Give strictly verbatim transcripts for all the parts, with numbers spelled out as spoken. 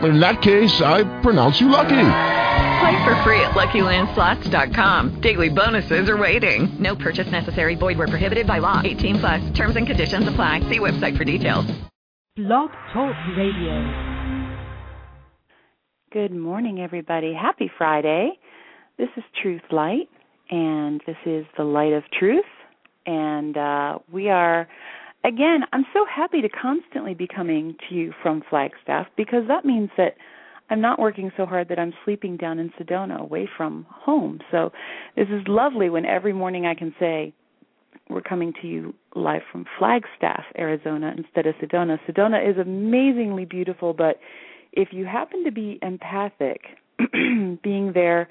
In that case, I pronounce you lucky. Play for free at Lucky Land Slots dot com. Daily bonuses are waiting. No purchase necessary. Void where prohibited by law. eighteen plus. Terms and conditions apply. See website for details. Blog Talk Radio. Good morning, everybody. Happy Friday. This is Truth Light, and this is The Light of Truth. And uh, we are... Again, I'm so happy to constantly be coming to you from Flagstaff, because that means that I'm not working so hard that I'm sleeping down in Sedona away from home. So this is lovely when every morning I can say, we're coming to you live from Flagstaff, Arizona, instead of Sedona. Sedona is amazingly beautiful, but if you happen to be empathic, being there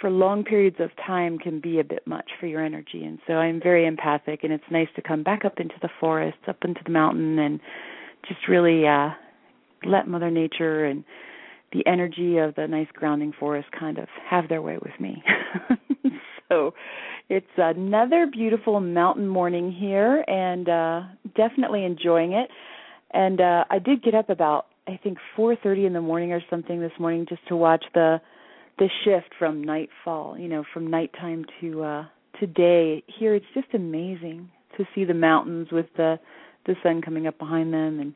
for long periods of time can be a bit much for your energy. And so I'm very empathic, and it's nice to come back up into the forest, up into the mountain, and just really uh, let Mother Nature and the energy of the nice grounding forest kind of have their way with me. So it's another beautiful mountain morning here, and uh, definitely enjoying it. And uh, I did get up about, I think, four thirty in the morning or something this morning just to watch the the shift from nightfall, you know, from nighttime to uh, to day. Here it's just amazing to see the mountains with the, the sun coming up behind them. And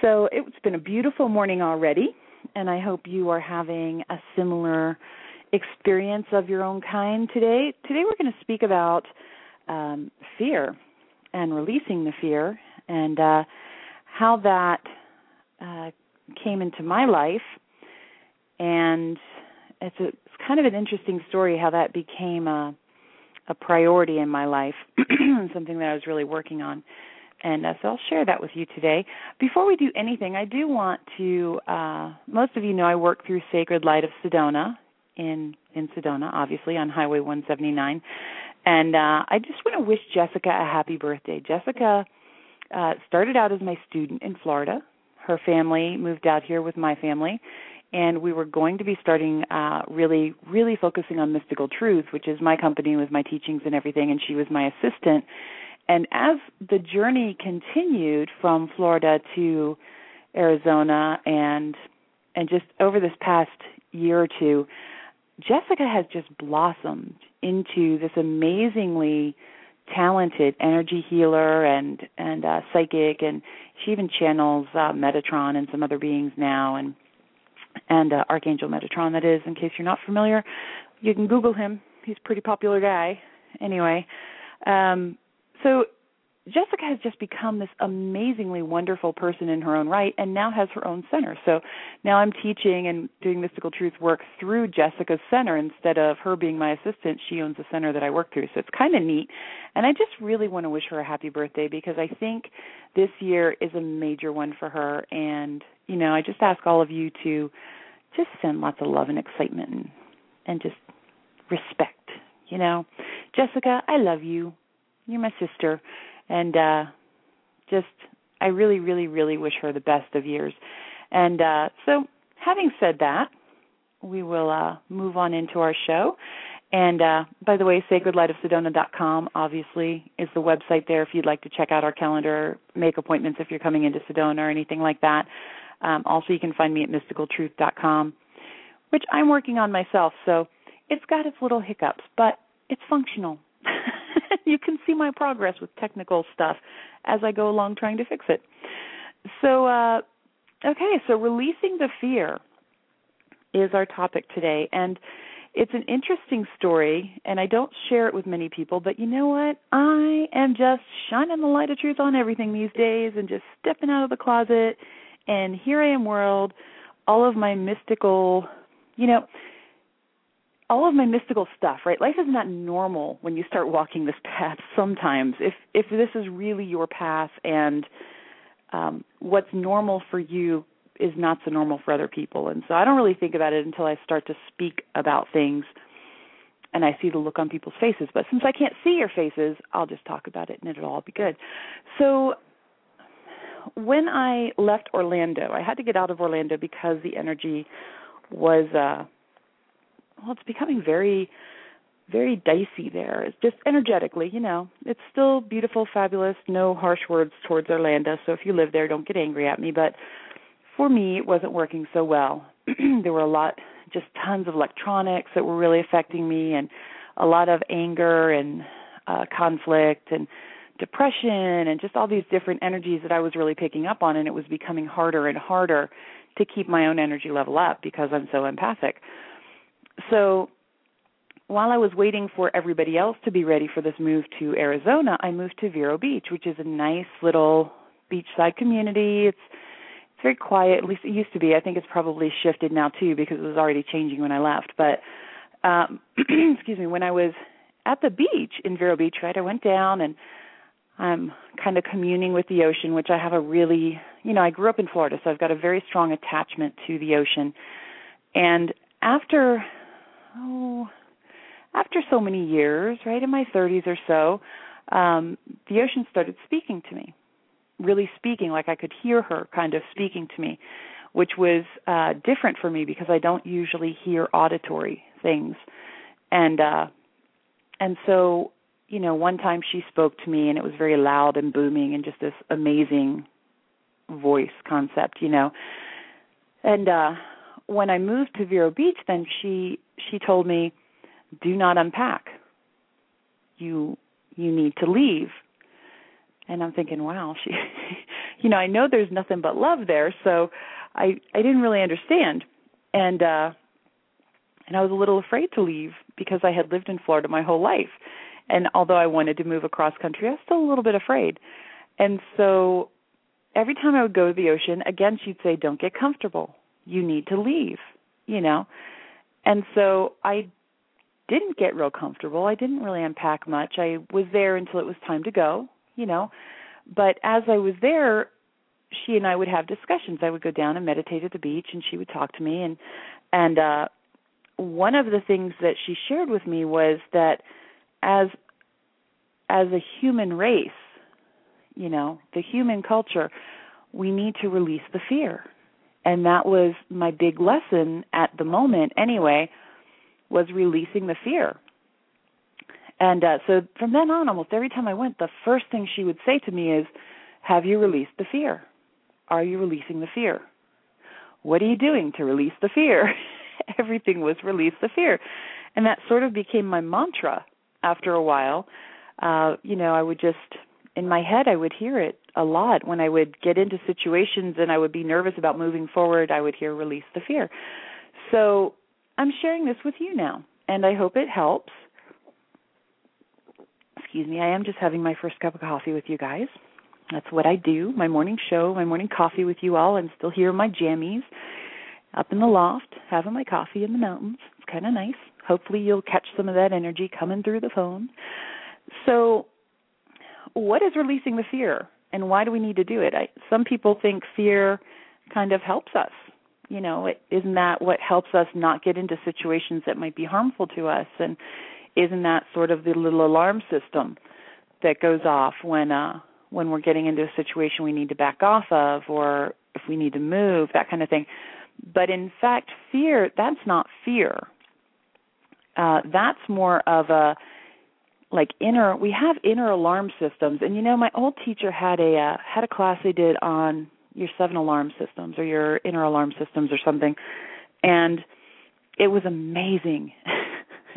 so it's been a beautiful morning already, and I hope you are having a similar experience of your own kind today. Today we're going to speak about um, fear and releasing the fear, and uh, how that uh, came into my life. And It's, a, it's kind of an interesting story how that became a, a priority in my life, something that I was really working on. And uh, so I'll share that with you today. Before we do anything, I do want to, uh, most of you know I work through Sacred Light of Sedona in, in Sedona, obviously, on Highway one seventy-nine. And uh, I just want to wish Jessica a happy birthday. Jessica uh, started out as my student in Florida. Her family moved out here with my family. And we were going to be starting uh, really, really focusing on Mystical Truth, which is my company with my teachings and everything, and she was my assistant. And as the journey continued from Florida to Arizona and and just over this past year or two, Jessica has just blossomed into this amazingly talented energy healer and, and uh, psychic, and she even channels uh, Metatron and some other beings now, and and uh, Archangel Metatron, that is, in case you're not familiar. You can Google him. He's a pretty popular guy. Anyway, um, so Jessica has just become this amazingly wonderful person in her own right, and now has her own center. So now I'm teaching and doing Mystical Truth work through Jessica's center. Instead of her being my assistant, she owns a center that I work through. So it's kind of neat. And I just really want to wish her a happy birthday, because I think this year is a major one for her. And, you know, I just ask all of you to just send lots of love and excitement and, and just respect, you know. Jessica, I love you. You're my sister. And uh, just, I really, really, really wish her the best of years. And uh, so having said that, we will uh, move on into our show. And uh, by the way, sacred light of sedona dot com, obviously, is the website there if you'd like to check out our calendar, make appointments if you're coming into Sedona or anything like that. Um, also, you can find me at mystical truth dot com, which I'm working on myself. So it's got its little hiccups, but it's functional. You can see my progress with technical stuff as I go along trying to fix it. So, uh, okay, so releasing the fear is our topic today. And it's an interesting story, and I don't share it with many people, but you know what? I am just shining the light of truth on everything these days and just stepping out of the closet. And here I am, world, all of my mystical, you know, all of my mystical stuff, right? Life is not normal when you start walking this path sometimes. If if this is really your path, and um, what's normal for you is not so normal for other people. And so I don't really think about it until I start to speak about things and I see the look on people's faces. But since I can't see your faces, I'll just talk about it and it'll all be good. So when I left Orlando, I had to get out of Orlando because the energy was, uh, well, it's becoming very, very dicey there. It's just energetically, you know. It's still beautiful, fabulous, no harsh words towards Orlando, so if you live there, don't get angry at me. But for me, it wasn't working so well. There were a lot, just tons of electronics that were really affecting me, and a lot of anger and uh, conflict and depression and just all these different energies that I was really picking up on, and it was becoming harder and harder to keep my own energy level up because I'm so empathic. So while I was waiting for everybody else to be ready for this move to Arizona, I moved to Vero Beach, which is a nice little beachside community. It's it's very quiet, at least it used to be. I think it's probably shifted now too because it was already changing when I left. But um, excuse me, when I was at the beach in Vero Beach, right, I went down and I'm kind of communing with the ocean, which I have a really, you know, I grew up in Florida, so I've got a very strong attachment to the ocean. And after, oh, after so many years, right, in my thirties or so, um, the ocean started speaking to me, really speaking, like I could hear her kind of speaking to me, which was uh, different for me because I don't usually hear auditory things. And uh, and so... you know, one time she spoke to me and it was very loud and booming and just this amazing voice concept, you know. And uh, when I moved to Vero Beach, then she she told me, do not unpack. You you need to leave. And I'm thinking, wow, she, you know, I know there's nothing but love there, so I, I didn't really understand. And uh, and I was a little afraid to leave because I had lived in Florida my whole life. And although I wanted to move across country, I was still a little bit afraid. And so every time I would go to the ocean, again, she'd say, don't get comfortable. You need to leave, you know. And so I didn't get real comfortable. I didn't really unpack much. I was there until it was time to go, you know. But as I was there, she and I would have discussions. I would go down and meditate at the beach, and she would talk to me. And, and uh, one of the things that she shared with me was that, As as a human race, you know, the human culture, we need to release the fear. And that was my big lesson at the moment anyway, was releasing the fear. And uh, so from then on, almost every time I went, the first thing she would say to me is, have you released the fear? Are you releasing the fear? What are you doing to release the fear? Everything was release the fear. And that sort of became my mantra. After a while, uh, you know, I would just, in my head, I would hear it a lot. When I would get into situations and I would be nervous about moving forward, I would hear release the fear. So I'm sharing this with you now, and I hope it helps. Excuse me, I am just having my first cup of coffee with you guys. That's what I do, my morning show, my morning coffee with you all. I'm still here in my jammies, up in the loft, having my coffee in the mountains. It's kind of nice. Hopefully you'll catch some of that energy coming through the phone. So what is releasing the fear, and why do we need to do it? I, some people think fear kind of helps us. You know, it, isn't that what helps us not get into situations that might be harmful to us? And isn't that sort of the little alarm system that goes off when uh, when we're getting into a situation we need to back off of, or if we need to move, that kind of thing? But in fact, fear, that's not fear. Uh, that's more of a, like, inner, we have inner alarm systems. And, you know, my old teacher had a uh, had a class they did on your seven alarm systems or your inner alarm systems or something, and it was amazing.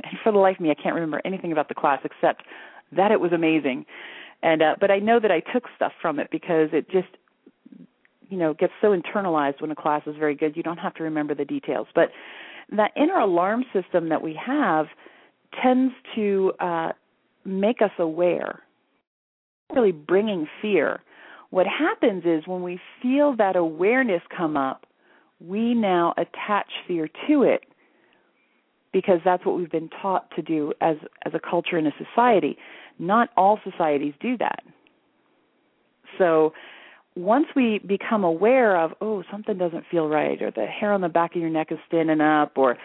And for the life of me, I can't remember anything about the class except that it was amazing. And uh, but I know that I took stuff from it because it just, you know, gets so internalized when a class is very good. You don't have to remember the details. But that inner alarm system that we have tends to uh, make us aware, really bringing fear. What happens is when we feel that awareness come up, we now attach fear to it because that's what we've been taught to do as, as a culture and a society. Not all societies do that. So once we become aware of, oh, something doesn't feel right, or the hair on the back of your neck is standing up, or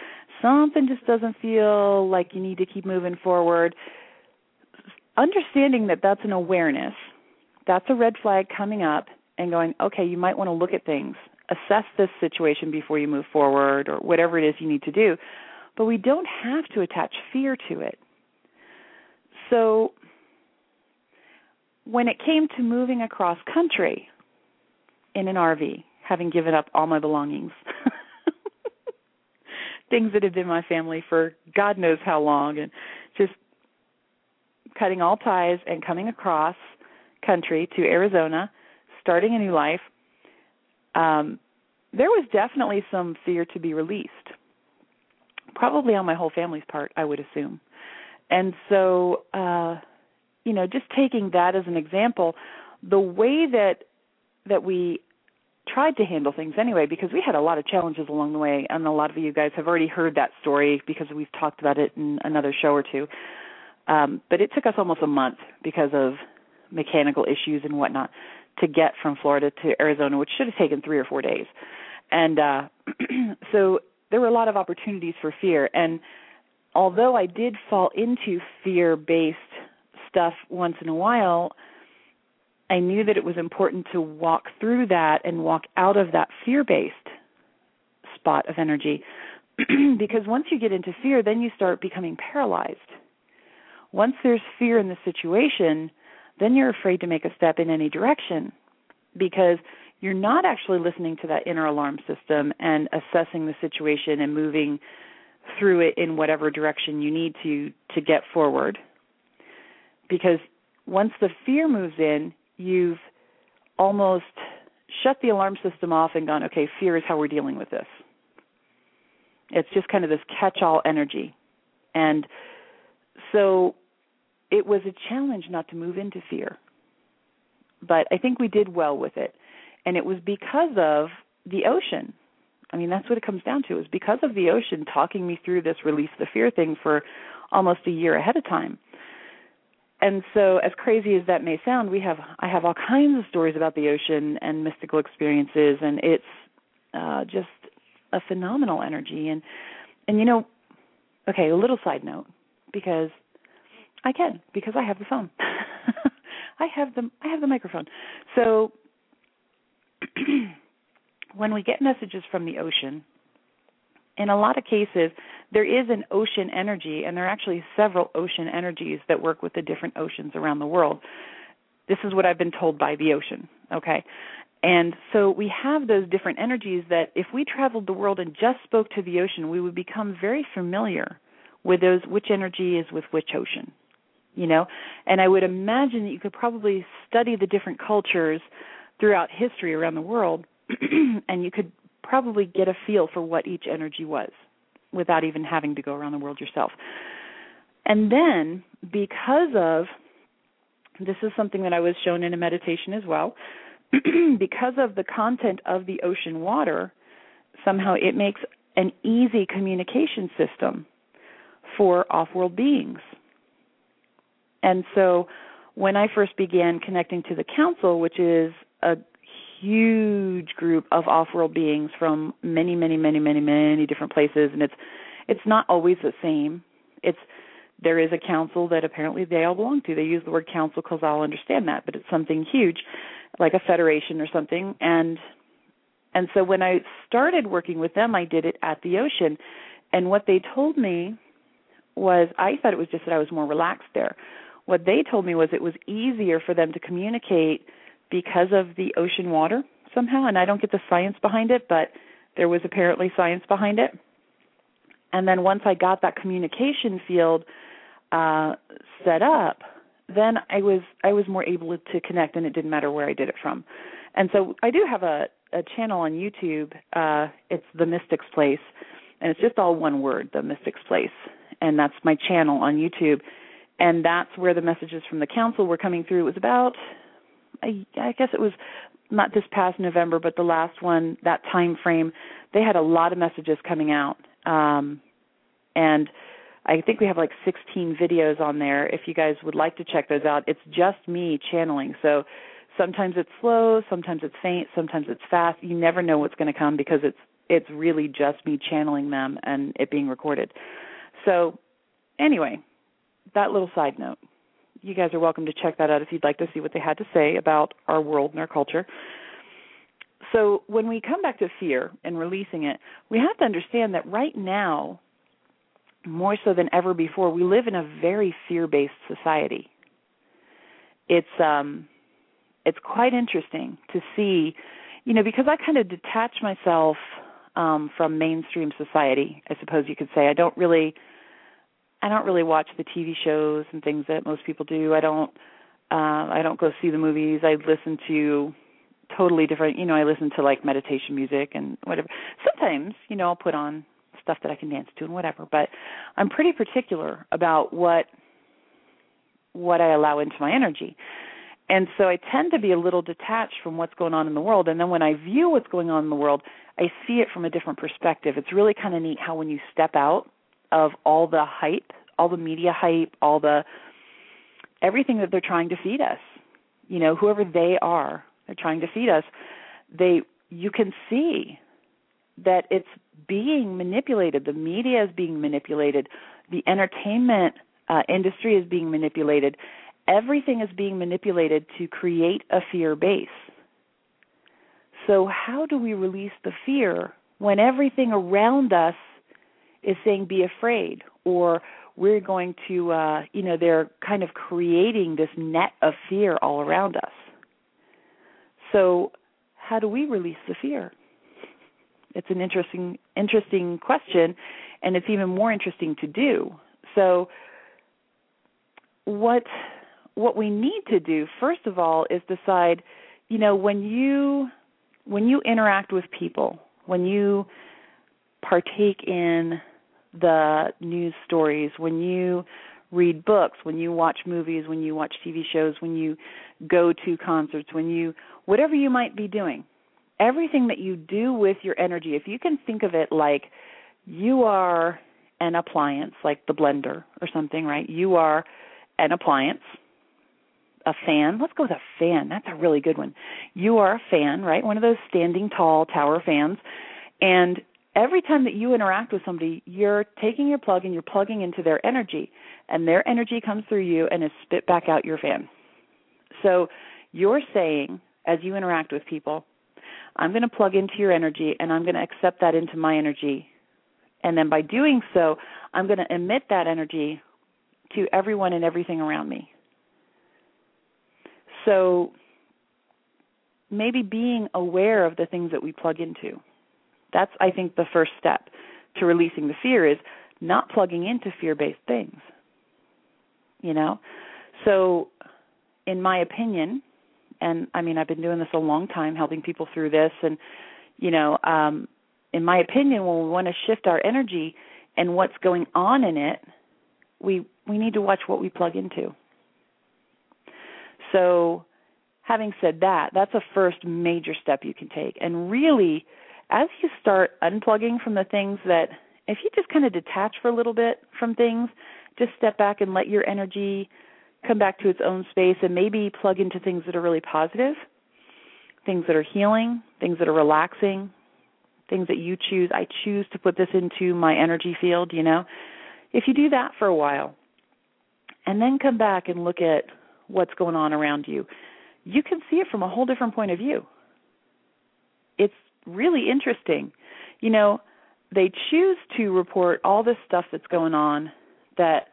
something just doesn't feel like you need to keep moving forward, understanding that that's an awareness, that's a red flag coming up, and going, okay, you might want to look at things, assess this situation before you move forward, or whatever it is you need to do. But we don't have to attach fear to it. So when it came to moving across country in an R V, having given up all my belongings, things that had been my family for God knows how long, and just cutting all ties and coming across country to Arizona, starting a new life, um, there was definitely some fear to be released, probably on my whole family's part, I would assume. And so, uh, you know, just taking that as an example, the way that that we tried to handle things anyway, because we had a lot of challenges along the way, and a lot of you guys have already heard that story because we've talked about it in another show or two. Um, but it took us almost a month because of mechanical issues and whatnot to get from Florida to Arizona, which should have taken three or four days. And uh, so there were a lot of opportunities for fear. And although I did fall into fear-based stuff once in a while, I knew that it was important to walk through that and walk out of that fear-based spot of energy because once you get into fear, then you start becoming paralyzed. Once there's fear in the situation, then you're afraid to make a step in any direction because you're not actually listening to that inner alarm system and assessing the situation and moving through it in whatever direction you need to to get forward. Because once the fear moves in, you've almost shut the alarm system off and gone, okay, fear is how we're dealing with this. It's just kind of this catch-all energy. And so it was a challenge not to move into fear. But I think we did well with it. And it was because of the ocean. I mean, that's what it comes down to. It was because of the ocean talking me through this release the fear thing for almost a year ahead of time. And so, as crazy as that may sound, we have I have all kinds of stories about the ocean and mystical experiences, and it's uh, just a phenomenal energy. And, and, you know, okay, a little side note, because I can, because I have the phone. I have the, I have the microphone. So when we get messages from the ocean, in a lot of cases, there is an ocean energy, and there are actually several ocean energies that work with the different oceans around the world. This is what I've been told by the ocean, okay? And so we have those different energies that if we traveled the world and just spoke to the ocean, we would become very familiar with those, which energy is with which ocean, you know? And I would imagine that you could probably study the different cultures throughout history around the world, and you could probably get a feel for what each energy was without even having to go around the world yourself. And then because of, this is something that I was shown in a meditation as well, because of the content of the ocean water, somehow it makes an easy communication system for off-world beings. And so when I first began connecting to the council, which is a huge group of off-world beings from many, many, many, many, many different places, and it's it's not always the same. It's there is a council that apparently they all belong to. They use the word council because I'll understand that, but it's something huge, like a federation or something. And and so when I started working with them, I did it at the ocean, and what they told me was I thought it was just that I was more relaxed there. What they told me was it was easier for them to communicate because of the ocean water somehow, and I don't get the science behind it, but there was apparently science behind it. And then once I got that communication field uh, set up, then I was I was more able to connect, and it didn't matter where I did it from. And so I do have a, a channel on YouTube. Uh, it's The Mystics Place, and it's just all one word, The Mystics Place, and that's my channel on YouTube. And that's where the messages from the council were coming through. It was about... I guess it was not this past November, but the last one, that time frame, they had a lot of messages coming out. Um, and I think we have like sixteen videos on there. If you guys would like to check those out, it's just me channeling. So sometimes it's slow, sometimes it's faint, sometimes it's fast. You never know what's going to come because it's it's really just me channeling them and it being recorded. So anyway, that little side note. You guys are welcome to check that out if you'd like to see what they had to say about our world and our culture. So when we come back to fear and releasing it, we have to understand that right now, more so than ever before, we live in a very fear-based society. It's um, it's quite interesting to see, you know, because I kind of detach myself um, from mainstream society, I suppose you could say. I don't really, I don't really watch the T V shows and things that most people do. I don't, uh, I don't go see the movies. I listen to totally different, you know, I listen to like meditation music and whatever. Sometimes, you know, I'll put on stuff that I can dance to and whatever, but I'm pretty particular about what what I allow into my energy. And so I tend to be a little detached from what's going on in the world. And then when I view what's going on in the world, I see it from a different perspective. It's really kind of neat how when you step out of all the hype, all the media hype, all the everything that they're trying to feed us, you know, whoever they are, they're trying to feed us, they you can see that it's being manipulated. The media is being manipulated. The entertainment uh, industry is being manipulated. Everything is being manipulated to create a fear base. So how do we release the fear when everything around us is saying be afraid, or we're going to, uh, you know, they're kind of creating this net of fear all around us? So how do we release the fear? It's an interesting interesting question, and it's even more interesting to do. So what what we need to do, first of all, is decide, you know, when you when you interact with people, when you partake in the news stories, when you read books, when you watch movies, when you watch T V shows, when you go to concerts, when you whatever you might be doing, everything that you do with your energy, if you can think of it like you are an appliance, like the blender or something, right? You are an appliance, a fan. Let's go with a fan. That's a really good one. You are a fan, right? One of those standing tall tower fans. And every time that you interact with somebody, you're taking your plug and you're plugging into their energy. And their energy comes through you and is spit back out your fan. So you're saying, as you interact with people, I'm going to plug into your energy, and I'm going to accept that into my energy. And then by doing so, I'm going to emit that energy to everyone and everything around me. So maybe being aware of the things that we plug into. That's, I think, the first step to releasing the fear, is not plugging into fear-based things. You know? So in my opinion, and, I mean, I've been doing this a long time, helping people through this. And, you know, um, in my opinion, when we want to shift our energy and what's going on in it, we we need to watch what we plug into. So having said that, that's a first major step you can take. And really, as you start unplugging from the things that, if you just kind of detach for a little bit from things, just step back and let your energy come back to its own space, and maybe plug into things that are really positive, things that are healing, things that are relaxing, things that you choose. I choose to put this into my energy field, you know. If you do that for a while and then come back and look at what's going on around you, you can see it from a whole different point of view. It's really interesting. You know, they choose to report all this stuff that's going on that,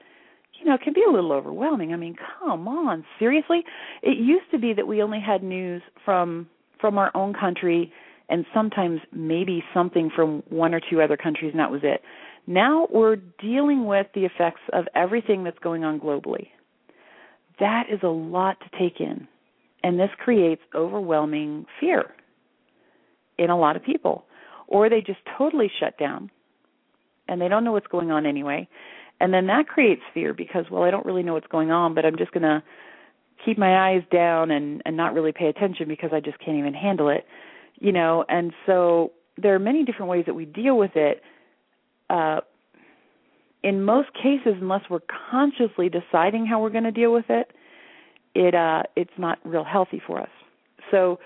you know, it can be a little overwhelming. I mean, come on, seriously? It used to be that we only had news from from our own country and sometimes maybe something from one or two other countries, and that was it. Now we're dealing with the effects of everything that's going on globally. That is a lot to take in, and this creates overwhelming fear in a lot of people. Or they just totally shut down, and they don't know what's going on anyway. And then that creates fear because, well, I don't really know what's going on, but I'm just going to keep my eyes down and, and not really pay attention because I just can't even handle it, you know. And so there are many different ways that we deal with it. Uh, in most cases, unless we're consciously deciding how we're going to deal with it, it uh, it's not real healthy for us. So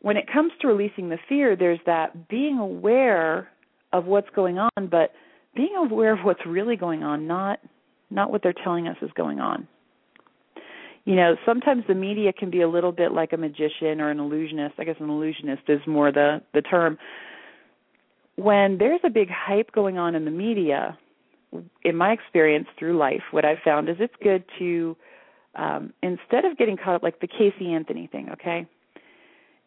when it comes to releasing the fear, there's that being aware of what's going on, but being aware of what's really going on, not not what they're telling us is going on. you know, sometimes the media can be a little bit like a magician or an illusionist. I guess an illusionist is more the, the term. When there's a big hype going on in the media, in my experience through life, what I've found is it's good to, um, instead of getting caught up, like the Casey Anthony thing, okay?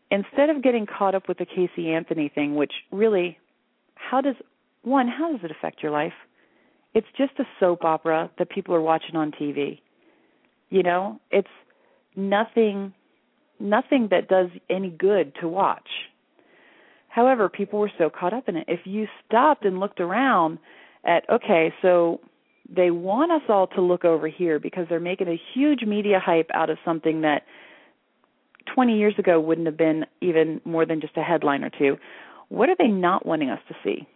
Instead of getting caught up with the Casey Anthony thing, which really, how does, one, how does it affect your life? It's just a soap opera that people are watching on T V. You know, it's nothing, nothing that does any good to watch. However, people were so caught up in it. If you stopped and looked around at, okay, so they want us all to look over here because they're making a huge media hype out of something that twenty years ago wouldn't have been even more than just a headline or two. What are they not wanting us to see?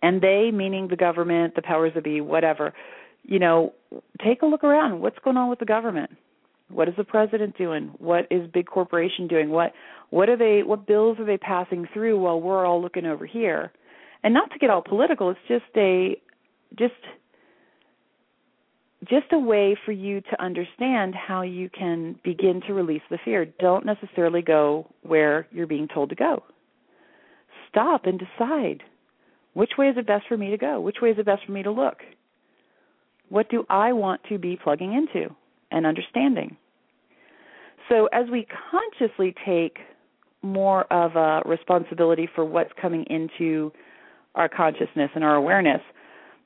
And they, meaning the government, the powers that be, whatever, you know, take a look around. What's going on with the government? What is the president doing? What is big corporation doing? What what are they? What bills are they passing through while we're all looking over here? And not to get all political, it's just a just just a way for you to understand how you can begin to release the fear. Don't necessarily go where you're being told to go. Stop and decide. Which way is it best for me to go? Which way is it best for me to look? What do I want to be plugging into and understanding? So as we consciously take more of a responsibility for what's coming into our consciousness and our awareness,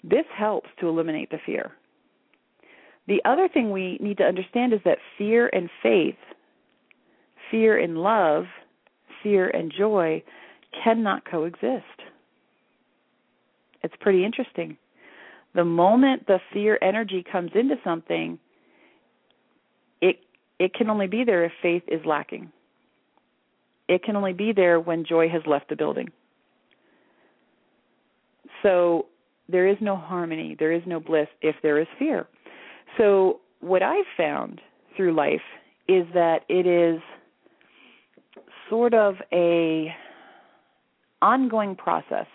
this helps to eliminate the fear. The other thing we need to understand is that fear and faith, fear and love, fear and joy cannot coexist. It's pretty interesting. The moment the fear energy comes into something, it it can only be there if faith is lacking. It can only be there when joy has left the building. So there is no harmony, there is no bliss if there is fear. So what I've found through life is that it is sort of a ongoing process.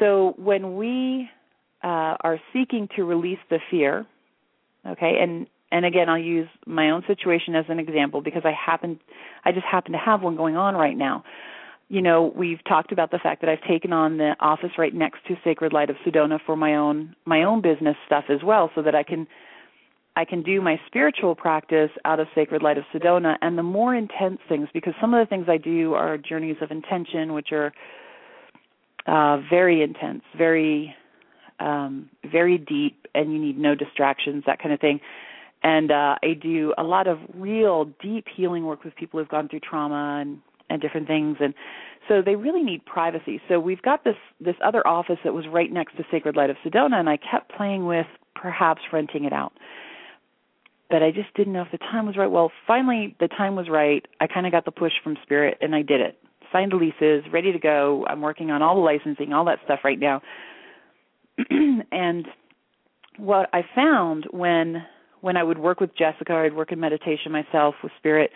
So when we uh, are seeking to release the fear, okay, and, and again, I'll use my own situation as an example because I happen, I just happen to have one going on right now. You know, we've talked about the fact that I've taken on the office right next to Sacred Light of Sedona for my own my own business stuff as well, so that I can I can do my spiritual practice out of Sacred Light of Sedona and the more intense things, because some of the things I do are journeys of intention, which are Uh, very intense, very, um, very deep, and you need no distractions, that kind of thing. And uh, I do a lot of real deep healing work with people who've gone through trauma and, and different things, and so they really need privacy. So we've got this this other office that was right next to Sacred Light of Sedona, and I kept playing with perhaps renting it out. But I just didn't know if the time was right. Well, finally the time was right. I kind of got the push from Spirit, and I did it. Signed leases, ready to go. I'm working on all the licensing, all that stuff right now. And what I found when when I would work with Jessica, or I'd work in meditation myself with Spirit,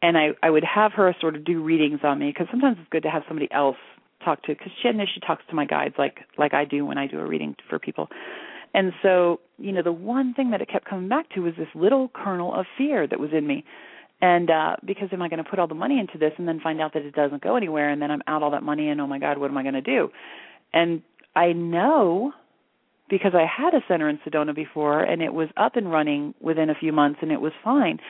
and I, I would have her sort of do readings on me, because sometimes it's good to have somebody else talk to, because she, she talks to my guides like, like I do when I do a reading for people. And so, you know, the one thing that it kept coming back to was this little kernel of fear that was in me. And uh, because am I going to put all the money into this and then find out that it doesn't go anywhere, and then I'm out all that money and, oh, my God, what am I going to do? And I know because I had a center in Sedona before, and it was up and running within a few months, and it was fine.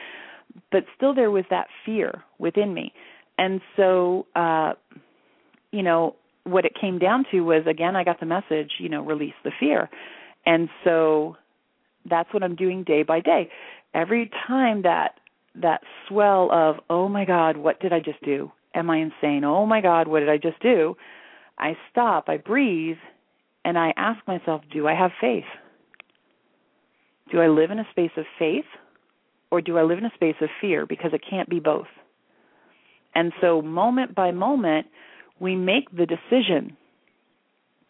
But still there was that fear within me. And so, uh, you know, what it came down to was, again, I got the message, you know, release the fear. And so that's what I'm doing day by day. Every time that that swell of, oh, my God, what did I just do? Am I insane? Oh, my God, what did I just do? I stop, I breathe, and I ask myself, do I have faith? Do I live in a space of faith, or do I live in a space of fear? Because it can't be both. And so moment by moment, we make the decision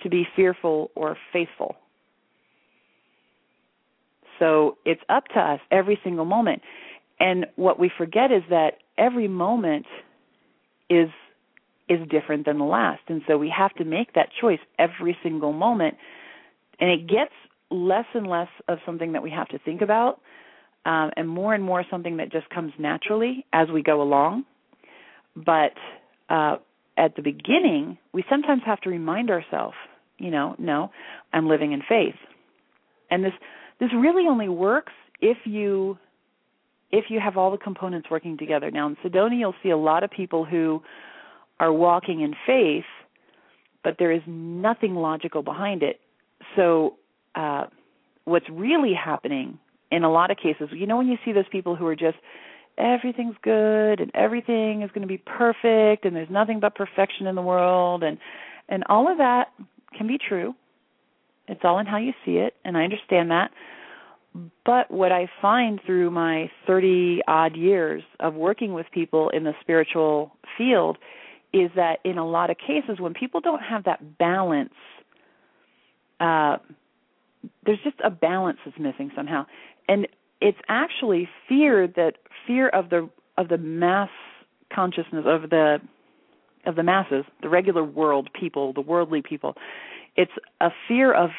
to be fearful or faithful. So it's up to us every single moment. And what we forget is that every moment is is different than the last. And so we have to make that choice every single moment. And it gets less and less of something that we have to think about um, and more and more something that just comes naturally as we go along. But uh, at the beginning, we sometimes have to remind ourselves, you know, no, I'm living in faith. And this this really only works if you if you have all the components working together. Now, in Sedona, you'll see a lot of people who are walking in faith, but there is nothing logical behind it. So uh, what's really happening in a lot of cases, you know, when you see those people who are just, everything's good and everything is going to be perfect and there's nothing but perfection in the world, and and all of that can be true. It's all in how you see it, and I understand that. But what I find through my thirty-odd years of working with people in the spiritual field is that in a lot of cases when people don't have that balance, uh, there's just a balance that's missing somehow. And it's actually fear that fear of the of the mass consciousness, of the of the masses, the regular world people, the worldly people. It's a fear of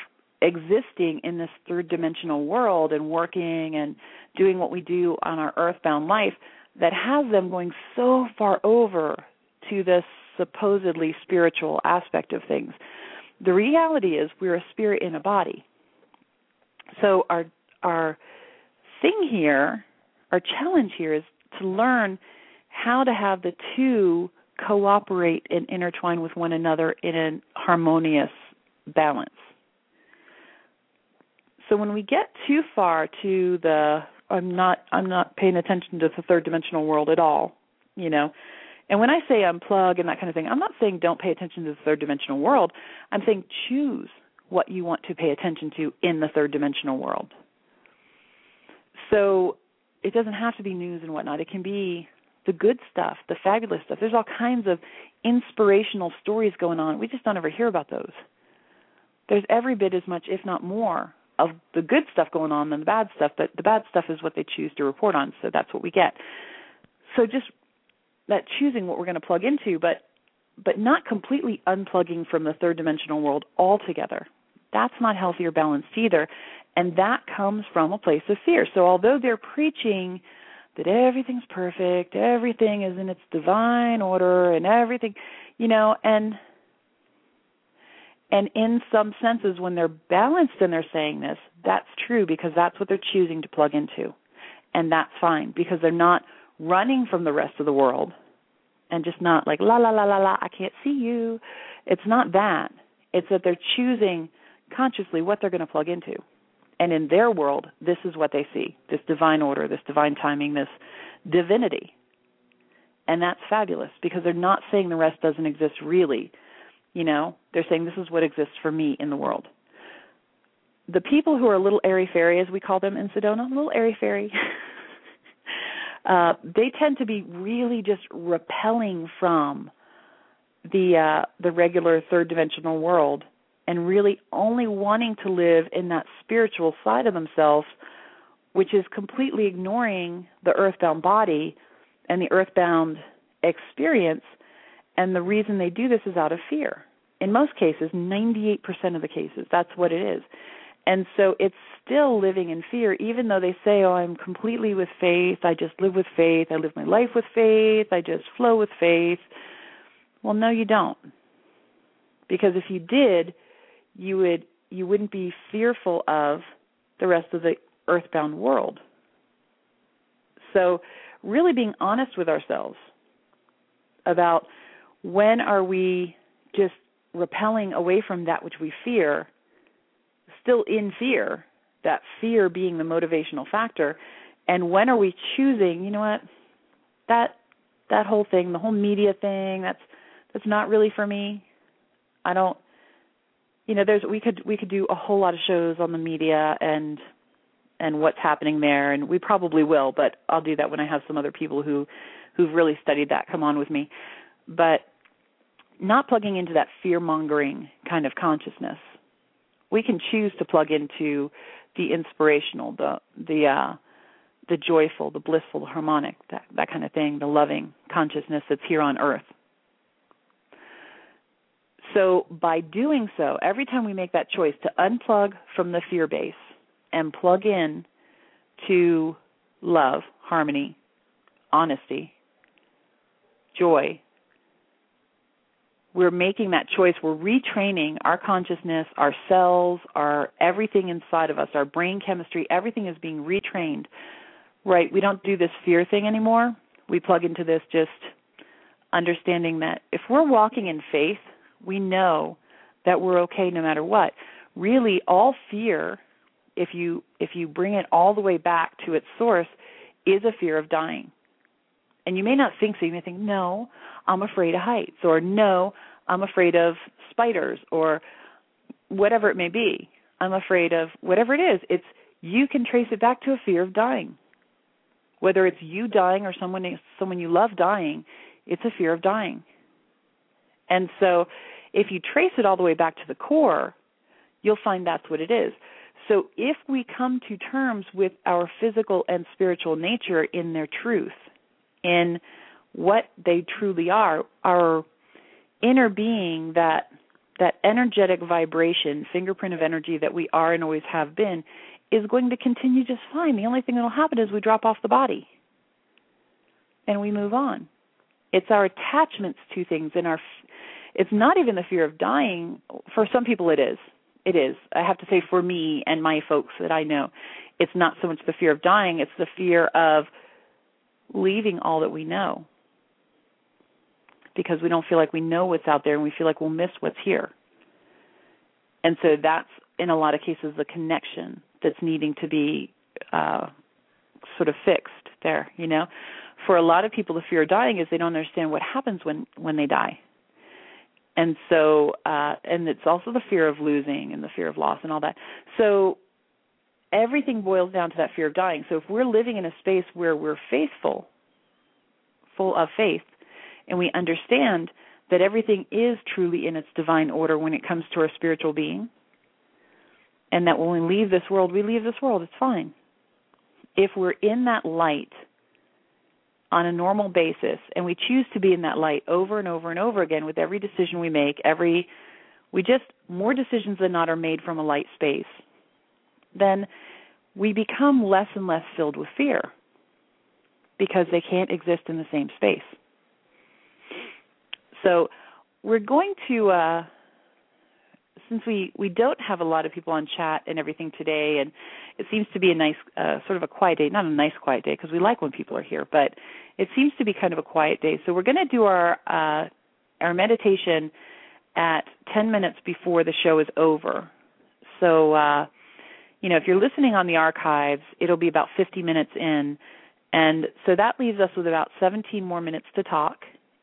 existing in this third-dimensional world and working and doing what we do on our earthbound life that has them going so far over to this supposedly spiritual aspect of things. The reality is we're a spirit in a body. So our our thing here, our challenge here, is to learn how to have the two cooperate and intertwine with one another in a harmonious balance. So when we get too far to the I'm not I'm not paying attention to the third dimensional world at all, you know. And when I say unplug and that kind of thing, I'm not saying don't pay attention to the third dimensional world. I'm saying choose what you want to pay attention to in the third dimensional world. So it doesn't have to be news and whatnot. It can be the good stuff, the fabulous stuff. There's all kinds of inspirational stories going on. We just don't ever hear about those. There's every bit as much, if not more, of the good stuff going on than the bad stuff, but the bad stuff is what they choose to report on, so that's what we get. So just that choosing what we're going to plug into, but but not completely unplugging from the third-dimensional world altogether. That's not healthy or balanced either, and that comes from a place of fear. So although they're preaching that everything's perfect, everything is in its divine order, and everything, you know, and and in some senses when they're balanced and they're saying this, that's true because that's what they're choosing to plug into, and that's fine because they're not running from the rest of the world and just not like, la, la, la, la, la, I can't see you. It's not that. It's that they're choosing consciously what they're going to plug into. And in their world, this is what they see, this divine order, this divine timing, this divinity. And that's fabulous because they're not saying the rest doesn't exist really. You know, they're saying this is what exists for me in the world. The people who are little airy-fairy, as we call them in Sedona, little airy-fairy, uh, they tend to be really just repelling from the uh, the regular third-dimensional world and really only wanting to live in that spiritual side of themselves, which is completely ignoring the earthbound body and the earthbound experience. And the reason they do this is out of fear. In most cases, ninety-eight percent of the cases, that's what it is. And so it's still living in fear, even though they say, oh, I'm completely with faith, I just live with faith, I live my life with faith, I just flow with faith. Well, no, you don't. Because if you did, you would, you wouldn't be fearful of the rest of the earthbound world. So really being honest with ourselves about when are we just repelling away from that which we fear, still in fear, that fear being the motivational factor, and when are we choosing, you know what, that that whole thing, the whole media thing, that's that's not really for me. I don't, you know, there's we could we could do a whole lot of shows on the media and and what's happening there, and we probably will, but I'll do that when I have some other people who who've really studied that come on with me. But not plugging into that fear-mongering kind of consciousness. We can choose to plug into the inspirational, the the uh, the joyful, the blissful, the harmonic, that, that kind of thing, the loving consciousness that's here on earth. So by doing so, every time we make that choice to unplug from the fear base and plug in to love, harmony, honesty, joy. We're making that choice. We're retraining our consciousness, our cells, our everything inside of us, our brain chemistry. Everything is being retrained. Right? We don't do this fear thing anymore. We plug into this just understanding that if we're walking in faith, we know that we're okay no matter what. Really, all fear, if you if you bring it all the way back to its source, is a fear of dying. And you may not think so. You may think, no, I'm afraid of heights, or no, I'm afraid of spiders, or whatever it may be. I'm afraid of whatever it is. It's you can trace it back to a fear of dying. Whether it's you dying or someone someone you love dying, it's a fear of dying. And so if you trace it all the way back to the core, you'll find that's what it is. So if we come to terms with our physical and spiritual nature in their truth, in what they truly are, our inner being, that that energetic vibration, fingerprint of energy that we are and always have been, is going to continue just fine. The only thing that will happen is we drop off the body and we move on. It's our attachments to things. In our, it's not even the fear of dying. For some people it is. It is. I have to say, for me and my folks that I know, it's not so much the fear of dying, it's the fear of leaving all that we know, because we don't feel like we know what's out there and we feel like we'll miss what's here. And so that's, in a lot of cases, the connection that's needing to be uh, sort of fixed there, you know. For a lot of people, the fear of dying is they don't understand what happens when, when they die. And so, uh, and it's also the fear of losing and the fear of loss and all that. So everything boils down to that fear of dying. So if we're living in a space where we're faithful, full of faith, and we understand that everything is truly in its divine order when it comes to our spiritual being, and that when we leave this world, we leave this world, it's fine. If we're in that light on a normal basis, and we choose to be in that light over and over and over again with every decision we make, every we just, more decisions than not are made from a light space, then we become less and less filled with fear, because they can't exist in the same space. So we're going to, uh, since we, we don't have a lot of people on chat and everything today, and it seems to be a nice, uh, sort of a quiet day, not a nice quiet day because we like when people are here, but it seems to be kind of a quiet day. So we're going to do our uh, our meditation at ten minutes before the show is over. So, uh, you know, if you're listening on the archives, it'll be about fifty minutes in. And so that leaves us with about seventeen more minutes to talk.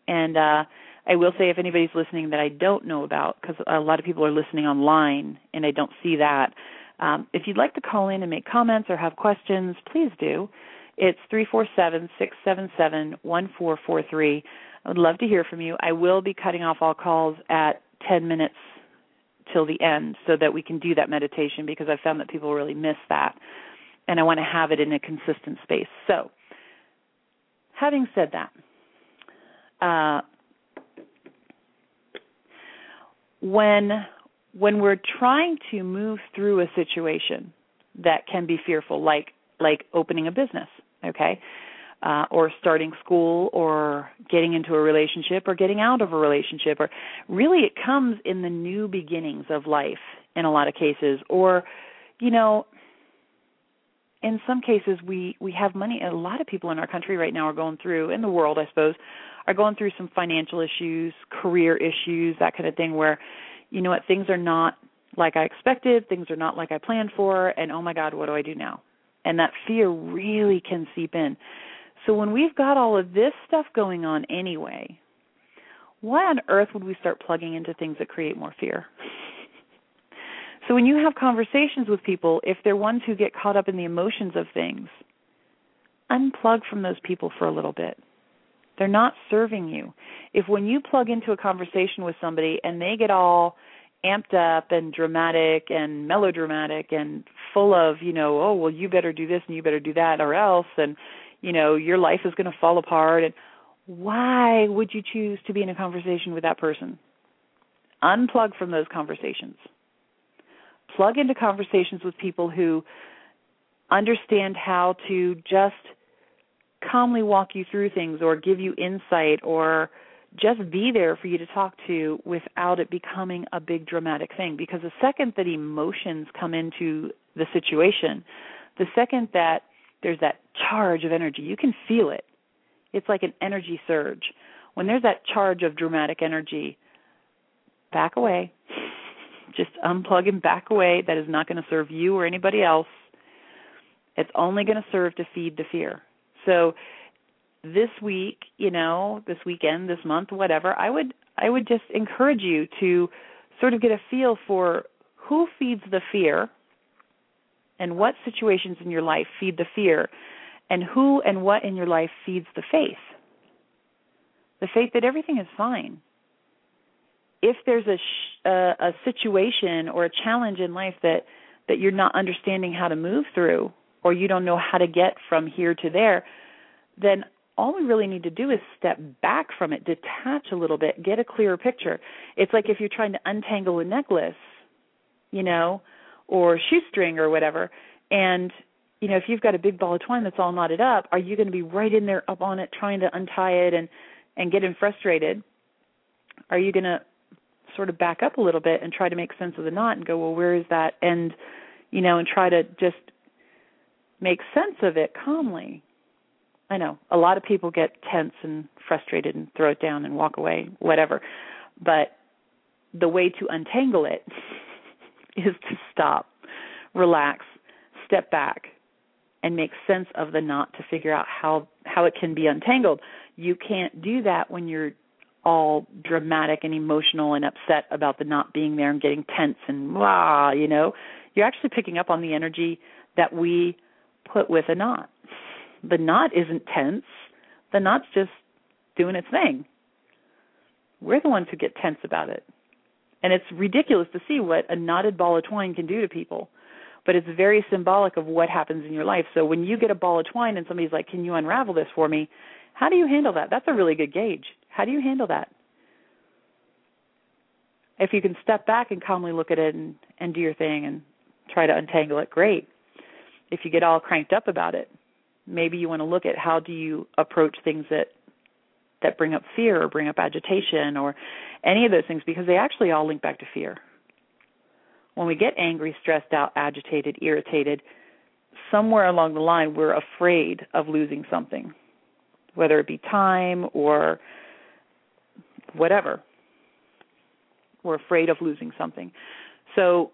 And uh, I will say, if anybody's listening that I don't know about, because a lot of people are listening online and I don't see that, um, if you'd like to call in and make comments or have questions, please do. It's three four seven, six seven seven, one four four three. I would love to hear from you. I will be cutting off all calls at ten minutes till the end so that we can do that meditation, because I found that people really miss that, and I want to have it in a consistent space. So having said that, Uh, when when we're trying to move through a situation that can be fearful, like like opening a business, okay, uh, or starting school, or getting into a relationship, or getting out of a relationship, or really it comes in the new beginnings of life in a lot of cases, or, you know, in some cases, we, we have money. A lot of people in our country right now are going through, in the world, I suppose, are going through some financial issues, career issues, that kind of thing, where, you know what, things are not like I expected, things are not like I planned for, and oh my God, what do I do now? And that fear really can seep in. So when we've got all of this stuff going on anyway, why on earth would we start plugging into things that create more fear? So when you have conversations with people, if they're ones who get caught up in the emotions of things, unplug from those people for a little bit. They're not serving you. If when you plug into a conversation with somebody and they get all amped up and dramatic and melodramatic and full of, you know, oh, well, you better do this and you better do that or else, and, you know, your life is going to fall apart, and why would you choose to be in a conversation with that person? Unplug from those conversations. Plug into conversations with people who understand how to just calmly walk you through things or give you insight or just be there for you to talk to without it becoming a big dramatic thing. Because the second that emotions come into the situation, the second that there's that charge of energy, you can feel it. It's like an energy surge. When there's that charge of dramatic energy, back away. Just unplug and back away. That is not going to serve you or anybody else. It's only going to serve to feed the fear. So this week, you know, this weekend, this month, whatever, I would I would just encourage you to sort of get a feel for who feeds the fear and what situations in your life feed the fear and who and what in your life feeds the faith. The faith that everything is fine. If there's a sh- uh, a situation or a challenge in life that, that you're not understanding how to move through or you don't know how to get from here to there, then all we really need to do is step back from it, detach a little bit, get a clearer picture. It's like if you're trying to untangle a necklace, you know, or shoestring or whatever, and, you know, if you've got a big ball of twine that's all knotted up, are you going to be right in there up on it trying to untie it and, and getting frustrated? Are you going to sort of back up a little bit and try to make sense of the knot and go, well, where is that? And, you know, and try to just make sense of it calmly. I know a lot of people get tense and frustrated and throw it down and walk away, whatever. But the way to untangle it is to stop, relax, step back, and make sense of the knot to figure out how, how it can be untangled. You can't do that when you're all dramatic and emotional and upset about the knot being there and getting tense and blah, you know. You're actually picking up on the energy that we put with a knot. The knot isn't tense. The knot's just doing its thing. We're the ones who get tense about it. And it's ridiculous to see what a knotted ball of twine can do to people. But it's very symbolic of what happens in your life. So when you get a ball of twine and somebody's like, can you unravel this for me? How do you handle that? That's a really good gauge. How do you handle that? If you can step back and calmly look at it and, and do your thing and try to untangle it, great. If you get all cranked up about it, maybe you want to look at how do you approach things that that bring up fear or bring up agitation or any of those things, because they actually all link back to fear. When we get angry, stressed out, agitated, irritated, somewhere along the line we're afraid of losing something, whether it be time or whatever. We're afraid of losing something. So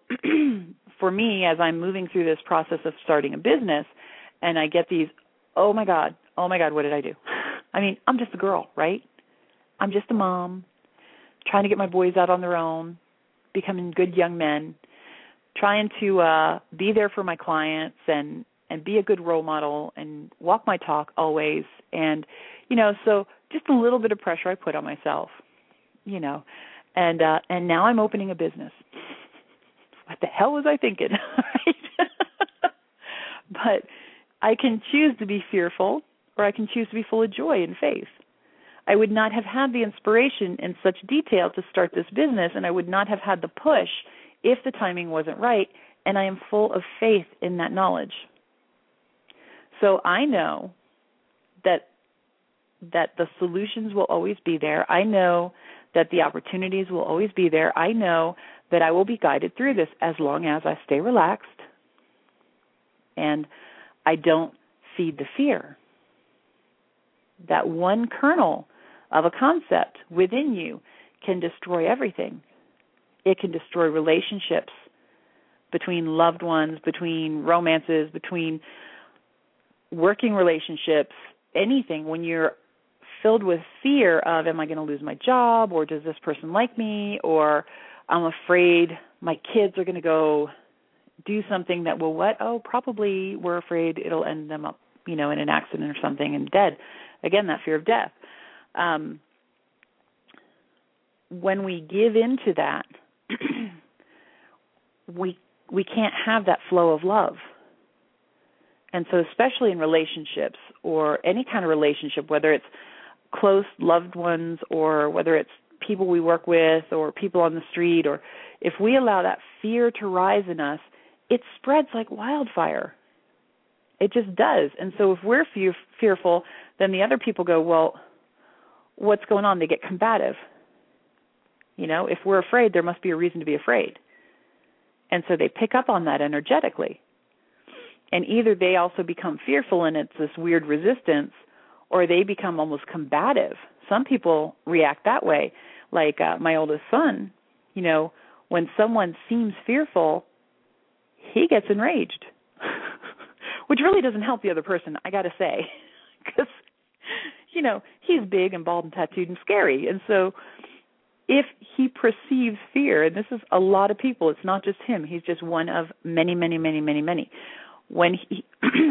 for me, as I'm moving through this process of starting a business, and I get these, oh, my God, oh, my God, what did I do? I mean, I'm just a girl, right? I'm just a mom trying to get my boys out on their own, becoming good young men, trying to uh, be there for my clients and, and be a good role model and walk my talk always. And, you know, so just a little bit of pressure I put on myself, you know, and uh, and now I'm opening a business. What the hell was I thinking? Right? But I can choose to be fearful, or I can choose to be full of joy and faith. I would not have had the inspiration in such detail to start this business, and I would not have had the push if the timing wasn't right, and I am full of faith in that knowledge. So I know that that the solutions will always be there. I know that the opportunities will always be there. I know that I will be guided through this as long as I stay relaxed and I don't feed the fear. That one kernel of a concept within you can destroy everything. It can destroy relationships between loved ones, between romances, between working relationships, anything. When you're filled with fear of, am I going to lose my job, or does this person like me, or I'm afraid my kids are going to go do something that will what? Oh, probably we're afraid it'll end them up, you know, in an accident or something and dead. Again, that fear of death. Um, when we give into that, we we can't have that flow of love. And so especially in relationships or any kind of relationship, whether it's close loved ones or whether it's people we work with or people on the street, or if we allow that fear to rise in us, it spreads like wildfire. It just does. And so if we're fear, fearful, then the other people go, well, what's going on? They get combative. You know, if we're afraid, there must be a reason to be afraid. And so they pick up on that energetically. And either they also become fearful and it's this weird resistance, or they become almost combative. Some people react that way. Like uh, my oldest son, you know, when someone seems fearful, he gets enraged. Which really doesn't help the other person, I got to say, because, you know, he's big and bald and tattooed and scary. And so if he perceives fear, and this is a lot of people, it's not just him, he's just one of many, many, many, many, many. When he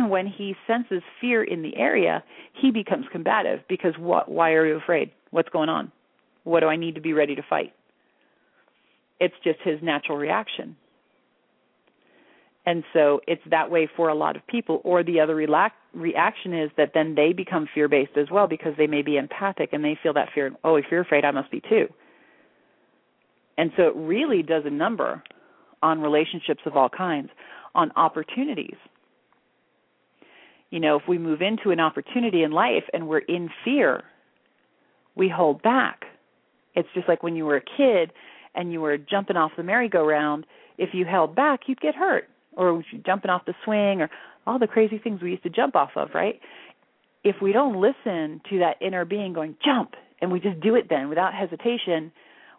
when he senses fear in the area, he becomes combative because what? Why are you afraid? What's going on? What do I need to be ready to fight? It's just his natural reaction. And so it's that way for a lot of people. Or the other rela- reaction is that then they become fear-based as well, because they may be empathic and they feel that fear. Oh, if you're afraid, I must be too. And so it really does a number on relationships of all kinds, on opportunities. You know, if we move into an opportunity in life and we're in fear, we hold back. It's just like when you were a kid and you were jumping off the merry-go-round, if you held back, you'd get hurt. Or jumping off the swing, or all the crazy things we used to jump off of, right? If we don't listen to that inner being going, jump, and we just do it then without hesitation,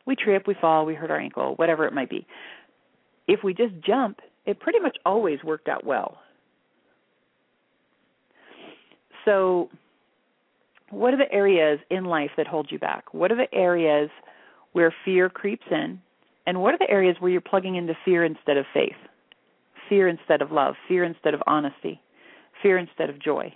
we trip, we fall, we hurt our ankle, whatever it might be. If we just jump, it pretty much always worked out well. So what are the areas in life that hold you back? What are the areas where fear creeps in? And what are the areas where you're plugging into fear instead of faith? Fear instead of love, fear instead of honesty, fear instead of joy.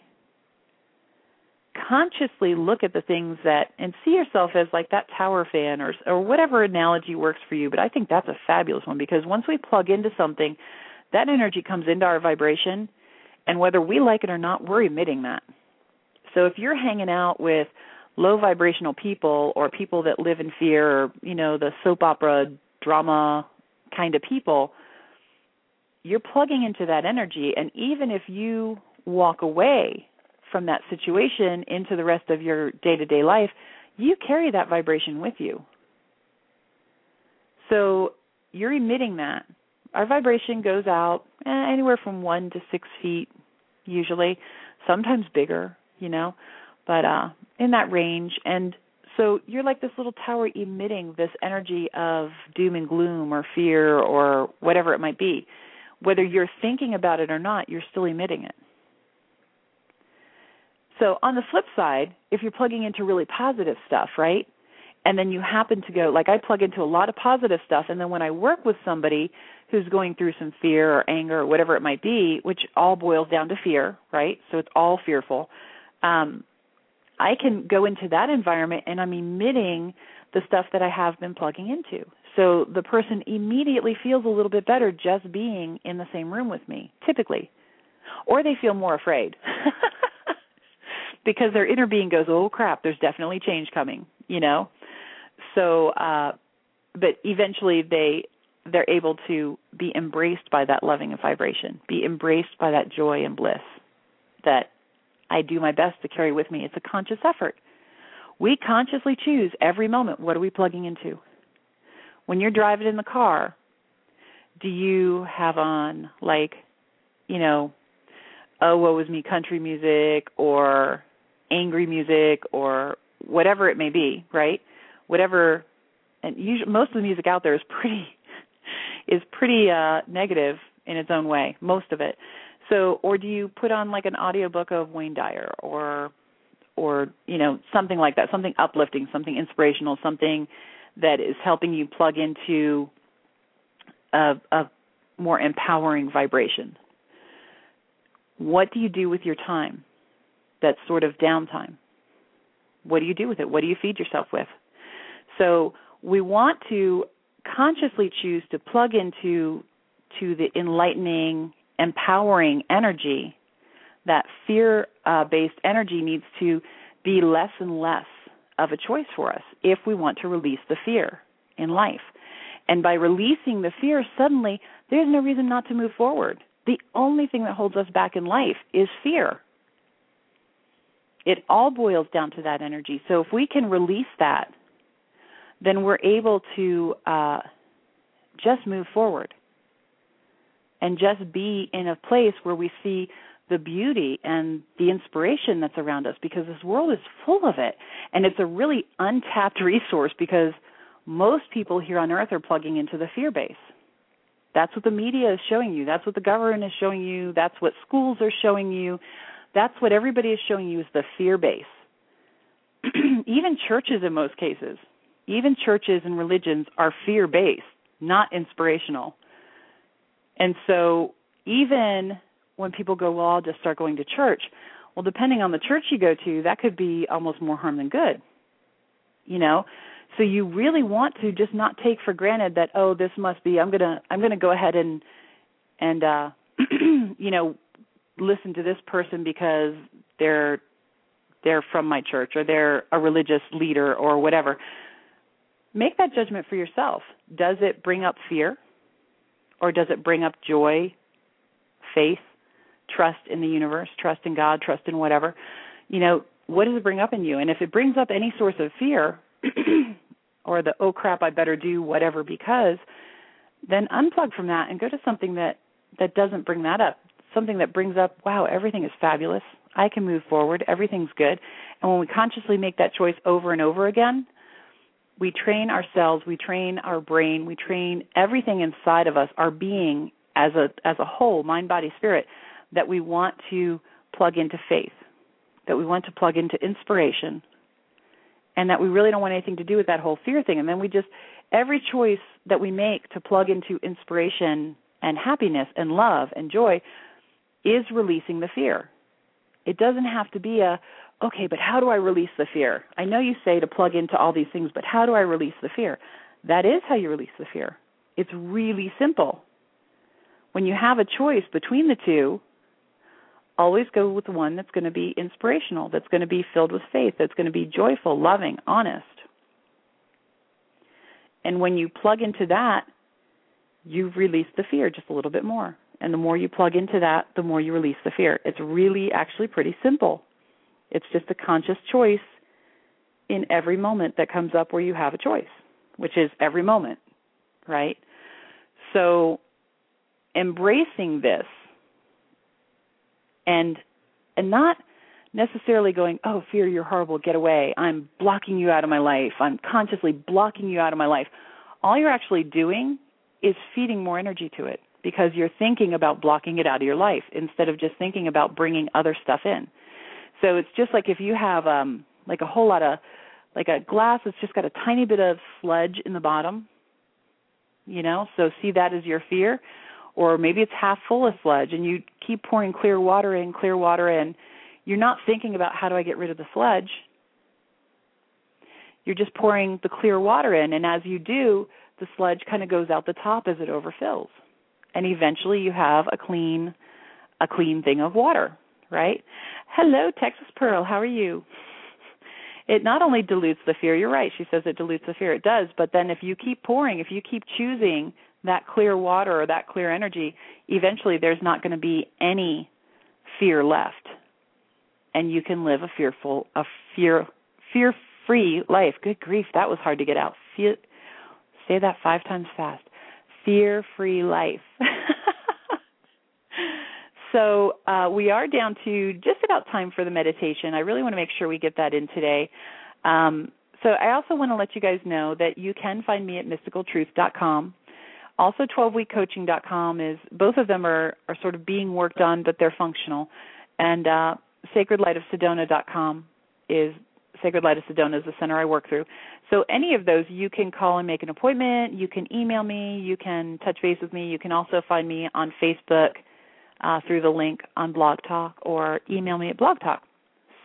Consciously look at the things that, and see yourself as like that tower fan or or whatever analogy works for you, but I think that's a fabulous one, because once we plug into something, that energy comes into our vibration, and whether we like it or not, we're emitting that. So if you're hanging out with low vibrational people or people that live in fear, or, you know, the soap opera drama kind of people, you're plugging into that energy, and even if you walk away from that situation into the rest of your day-to-day life, you carry that vibration with you. So you're emitting that. Our vibration goes out eh, anywhere from one to six feet, usually, sometimes bigger, you know, but uh, in that range. And so you're like this little tower emitting this energy of doom and gloom or fear or whatever it might be. Whether you're thinking about it or not, you're still emitting it. So on the flip side, if you're plugging into really positive stuff, right, and then you happen to go, like I plug into a lot of positive stuff, and then when I work with somebody who's going through some fear or anger or whatever it might be, which all boils down to fear, right, so it's all fearful, um, I can go into that environment and I'm emitting the stuff that I have been plugging into. So the person immediately feels a little bit better just being in the same room with me, typically. Or they feel more afraid because their inner being goes, oh, crap, there's definitely change coming, you know. So uh, but eventually they, they're able to be embraced by that loving vibration, be embraced by that joy and bliss that I do my best to carry with me. It's a conscious effort. We consciously choose every moment. What are we plugging into? When you're driving in the car, do you have on, like, you know, oh, woe is me country music or angry music or whatever it may be, right? Whatever, and usually, most of the music out there is pretty is pretty uh, negative in its own way, most of it. So, or do you put on like an audiobook of Wayne Dyer or or you know something like that, something uplifting, something inspirational, something that is helping you plug into a, a more empowering vibration? What do you do with your time? That's sort of downtime. What do you do with it? What do you feed yourself with? So we want to consciously choose to plug into to the enlightening, empowering energy. That fear-based uh, energy needs to be less and less of a choice for us if we want to release the fear in life. And by releasing the fear, suddenly there's no reason not to move forward. The only thing that holds us back in life is fear. It all boils down to that energy. So if we can release that, then we're able to uh, just move forward and just be in a place where we see the beauty and the inspiration that's around us, because this world is full of it. And it's a really untapped resource, because most people here on Earth are plugging into the fear base. That's what the media is showing you. That's what the government is showing you. That's what schools are showing you. That's what everybody is showing you, is the fear base. Even churches, in most cases, even churches and religions are fear-based, not inspirational. And so even when people go, well, I'll just start going to church, well, depending on the church you go to, that could be almost more harm than good, you know? So you really want to just not take for granted that, oh, this must be, I'm going to I'm gonna go ahead and, and uh, you know, listen to this person because they're they're from my church, or they're a religious leader, or whatever. Make that judgment for yourself. Does it bring up fear, or does it bring up joy, faith, trust in the universe, trust in God, trust in whatever? You know, what does it bring up in you? And if it brings up any source of fear or the, oh, crap, I better do whatever because, then unplug from that and go to something that, that doesn't bring that up, something that brings up, wow, everything is fabulous. I can move forward. Everything's good. And when we consciously make that choice over and over again, we train ourselves, we train our brain, we train everything inside of us, our being as a as a whole, mind, body, spirit, that we want to plug into faith, that we want to plug into inspiration, and that we really don't want anything to do with that whole fear thing. And then we just, every choice that we make to plug into inspiration and happiness and love and joy is releasing the fear. It doesn't have to be a, okay, but how do I release the fear? I know you say to plug into all these things, but how do I release the fear? That is how you release the fear. It's really simple. When you have a choice between the two, always go with the one that's going to be inspirational, that's going to be filled with faith, that's going to be joyful, loving, honest. And when you plug into that, you release the fear just a little bit more. And the more you plug into that, the more you release the fear. It's really actually pretty simple. It's just a conscious choice in every moment that comes up where you have a choice, which is every moment, right? So embracing this and and not necessarily going, oh, fear, you're horrible, get away. I'm blocking you out of my life. I'm consciously blocking you out of my life. All you're actually doing is feeding more energy to it, because you're thinking about blocking it out of your life instead of just thinking about bringing other stuff in. So it's just like if you have um, like a whole lot of, like a glass that's just got a tiny bit of sludge in the bottom, you know, so see that as your fear. Or maybe it's half full of sludge and you keep pouring clear water in, clear water in. You're not thinking about how do I get rid of the sludge. You're just pouring the clear water in, and as you do, the sludge kind of goes out the top as it overfills. And eventually you have a clean, a clean thing of water. Right? Hello, Texas Pearl. How are you? It not only dilutes the fear, you're right. She says it dilutes the fear. It does. But then if you keep pouring, if you keep choosing that clear water or that clear energy, eventually there's not going to be any fear left. And you can live a fearful, a fear, fear-free life. Good grief. That was hard to get out. Fear, say that five times fast. Fear-free life. So uh, we are down to just about time for the meditation. I really want to make sure we get that in today. Um, so I also want to let you guys know that you can find me at mystical truth dot com. Also twelve week coaching dot com is, both of them are, are sort of being worked on, but they're functional. And uh, sacred light of sedona dot com is, Sacred Light of Sedona is the center I work through. So any of those, you can call and make an appointment. You can email me. You can touch base with me. You can also find me on Facebook Uh, through the link on Blog Talk, or email me at Blog Talk.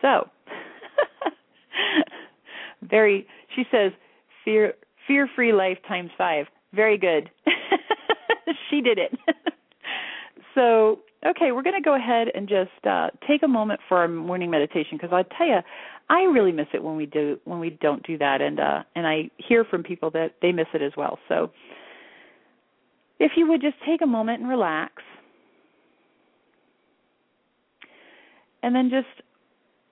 So, very, she says, fear, fear-free life times five. Very good. She did it. So, okay, we're going to go ahead and just uh, take a moment for our morning meditation, because I tell you, I really miss it when we do when we don't do that, and uh, and I hear from people that they miss it as well. So, if you would just take a moment and relax. And then just,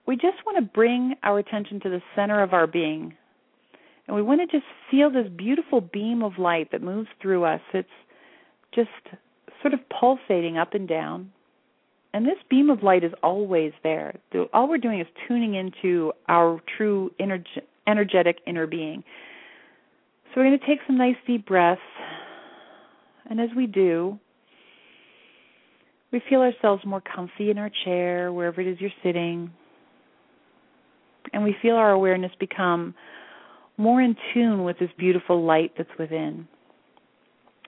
we just want to bring our attention to the center of our being. And we want to just feel this beautiful beam of light that moves through us. It's just sort of pulsating up and down. And this beam of light is always there. All we're doing is tuning into our true energ- energetic inner being. So we're going to take some nice deep breaths. And as we do, we feel ourselves more comfy in our chair, wherever it is you're sitting. And we feel our awareness become more in tune with this beautiful light that's within.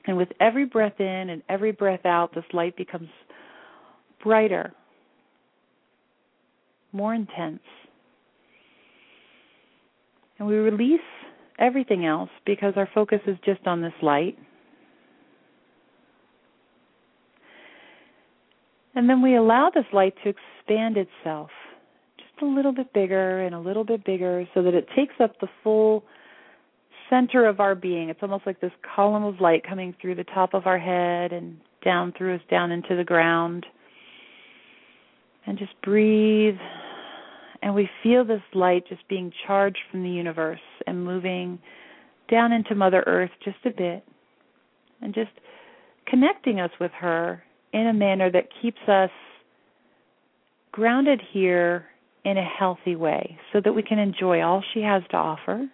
And with every breath in and every breath out, this light becomes brighter, more intense. And we release everything else because our focus is just on this light. And then we allow this light to expand itself just a little bit bigger and a little bit bigger so that it takes up the full center of our being. It's almost like this column of light coming through the top of our head and down through us, down into the ground. And just breathe. And we feel this light just being charged from the universe and moving down into Mother Earth just a bit and just connecting us with her in a manner that keeps us grounded here in a healthy way so that we can enjoy all she has to offer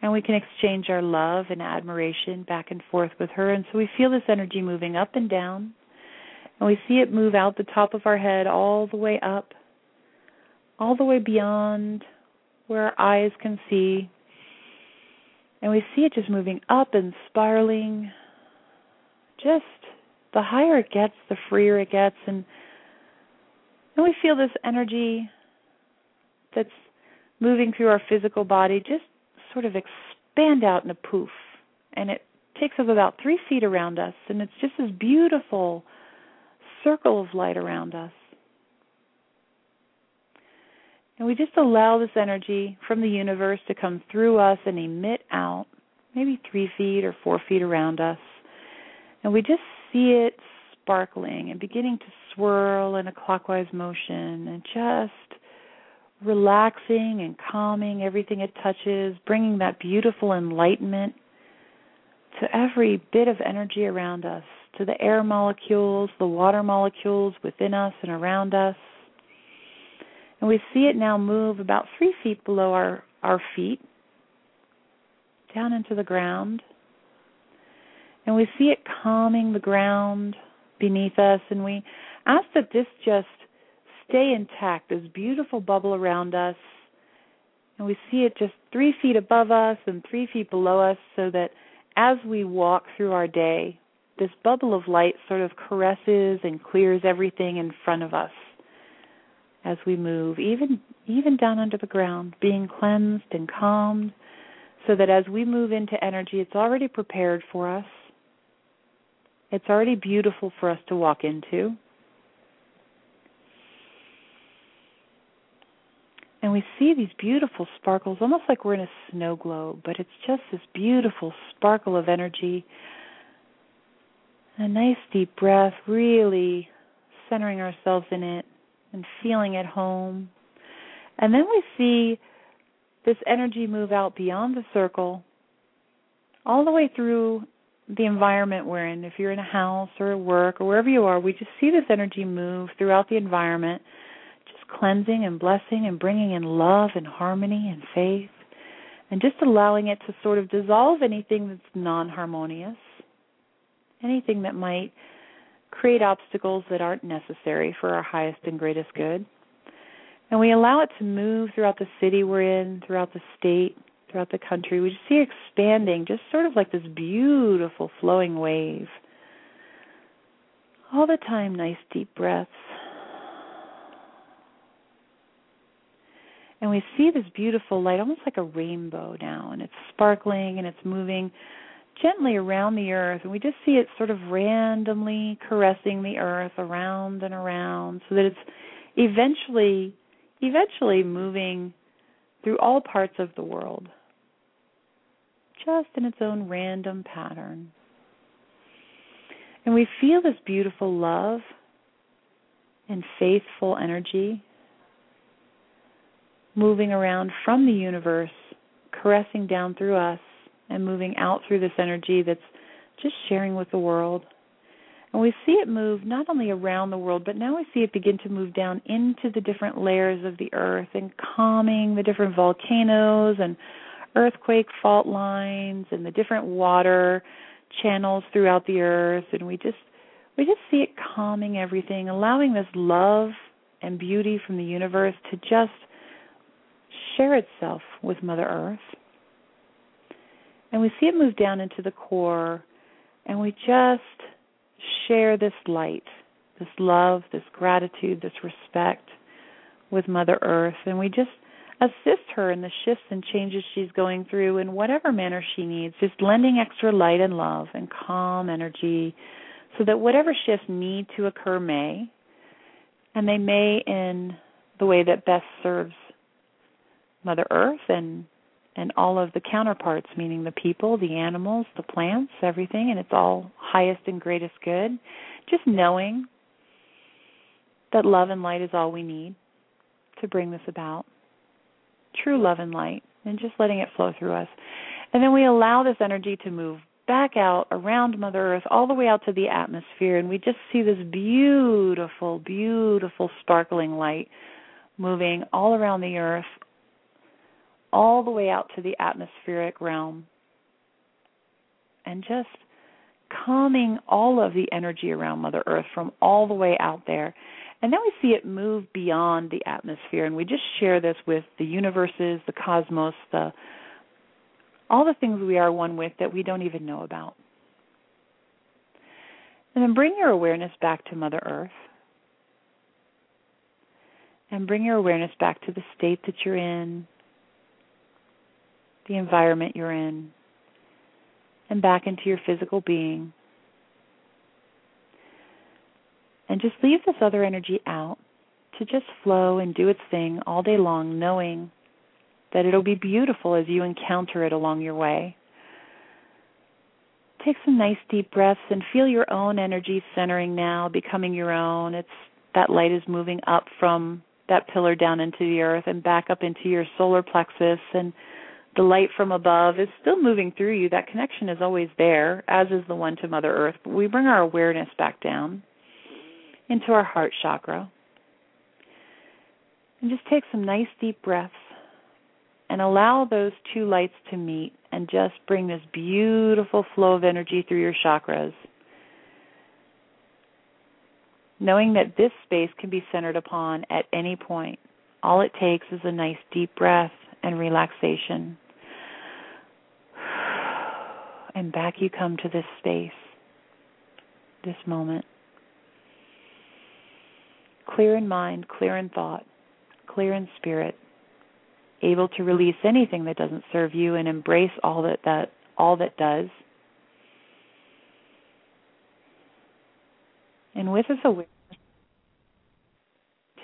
and we can exchange our love and admiration back and forth with her. And so we feel this energy moving up and down, and we see it move out the top of our head all the way up, all the way beyond where our eyes can see. And we see it just moving up and spiraling. Just the higher it gets, the freer it gets. And, and we feel this energy that's moving through our physical body just sort of expand out in a poof. And it takes up about three feet around us. And it's just this beautiful circle of light around us. And we just allow this energy from the universe to come through us and emit out, maybe three feet or four feet around us. And we just see it sparkling and beginning to swirl in a clockwise motion and just relaxing and calming everything it touches, bringing that beautiful enlightenment to every bit of energy around us, to the air molecules, the water molecules within us and around us. And we see it now move about three feet below our, our feet, down into the ground. And we see it calming the ground beneath us. And we ask that this just stay intact, this beautiful bubble around us. And we see it just three feet above us and three feet below us so that as we walk through our day, this bubble of light sort of caresses and clears everything in front of us. As we move, even even down under the ground, being cleansed and calmed, so that as we move into energy, it's already prepared for us. It's already beautiful for us to walk into. And we see these beautiful sparkles, almost like we're in a snow globe, but it's just this beautiful sparkle of energy. A nice deep breath, really centering ourselves in it. And feeling at home. And then we see this energy move out beyond the circle, all the way through the environment we're in. If you're in a house or at work or wherever you are, we just see this energy move throughout the environment, just cleansing and blessing and bringing in love and harmony and faith, and just allowing it to sort of dissolve anything that's non-harmonious, anything that might create obstacles that aren't necessary for our highest and greatest good. And we allow it to move throughout the city we're in, throughout the state, throughout the country. We just see it expanding, just sort of like this beautiful flowing wave. All the time, nice deep breaths. And we see this beautiful light, almost like a rainbow now, and it's sparkling and it's moving gently around the earth, and we just see it sort of randomly caressing the earth around and around so that it's eventually, eventually moving through all parts of the world, just in its own random pattern. And we feel this beautiful love and faithful energy moving around from the universe, caressing down through us, and moving out through this energy that's just sharing with the world. And we see it move not only around the world, but now we see it begin to move down into the different layers of the earth and calming the different volcanoes and earthquake fault lines and the different water channels throughout the earth. And we just we just see it calming everything, allowing this love and beauty from the universe to just share itself with Mother Earth. And we see it move down into the core, and we just share this light, this love, this gratitude, this respect with Mother Earth. And we just assist her in the shifts and changes she's going through in whatever manner she needs, just lending extra light and love and calm energy so that whatever shifts need to occur may, and they may in the way that best serves Mother Earth and and all of the counterparts, meaning the people, the animals, the plants, everything, and it's all highest and greatest good. Just knowing that love and light is all we need to bring this about. True love and light, and just letting it flow through us. And then we allow this energy to move back out around Mother Earth, all the way out to the atmosphere, and we just see this beautiful, beautiful sparkling light moving all around the earth, all the way out to the atmospheric realm, and just calming all of the energy around Mother Earth from all the way out there. And then we see it move beyond the atmosphere, and we just share this with the universes, the cosmos, the all the things we are one with that we don't even know about. And then bring your awareness back to Mother Earth. And bring your awareness back to the state that you're in, the environment you're in, and back into your physical being. And just leave this other energy out to just flow and do its thing all day long, knowing that it'll be beautiful as you encounter it along your way. Take some nice deep breaths and feel your own energy centering now, becoming your own. It's that light is moving up from that pillar down into the earth and back up into your solar plexus, and the light from above is still moving through you. That connection is always there, as is the one to Mother Earth. But we bring our awareness back down into our heart chakra. And just take some nice deep breaths and allow those two lights to meet and just bring this beautiful flow of energy through your chakras, knowing that this space can be centered upon at any point. All it takes is a nice deep breath and relaxation. And back you come to this space, this moment. Clear in mind, clear in thought, clear in spirit, able to release anything that doesn't serve you and embrace all that, that all that does. And with this awareness,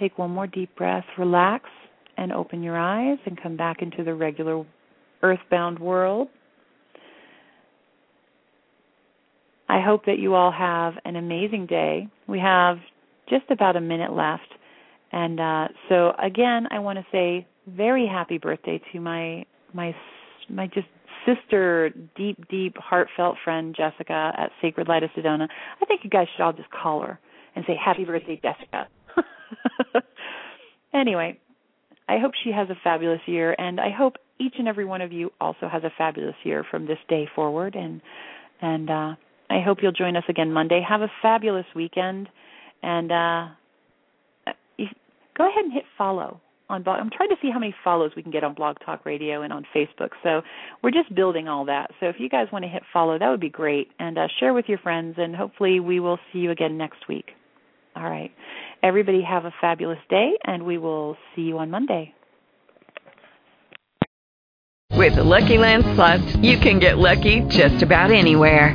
take one more deep breath, relax, and open your eyes and come back into the regular earthbound world. I hope that you all have an amazing day. We have just about a minute left. And uh, so, again, I want to say very happy birthday to my my my just sister, deep, deep, heartfelt friend, Jessica, at Sacred Light of Sedona. I think you guys should all just call her and say, happy birthday, Jessica. Anyway, I hope she has a fabulous year, and I hope each and every one of you also has a fabulous year from this day forward. And and uh, I hope you'll join us again Monday. Have a fabulous weekend. And uh, if, go ahead and hit follow on blog. I'm trying to see how many follows we can get on Blog Talk Radio and on Facebook. So we're just building all that. So if you guys want to hit follow, that would be great. And uh, share with your friends, and hopefully we will see you again next week. All right. Everybody have a fabulous day, and we will see you on Monday. With the Lucky Land Slots, you can get lucky just about anywhere.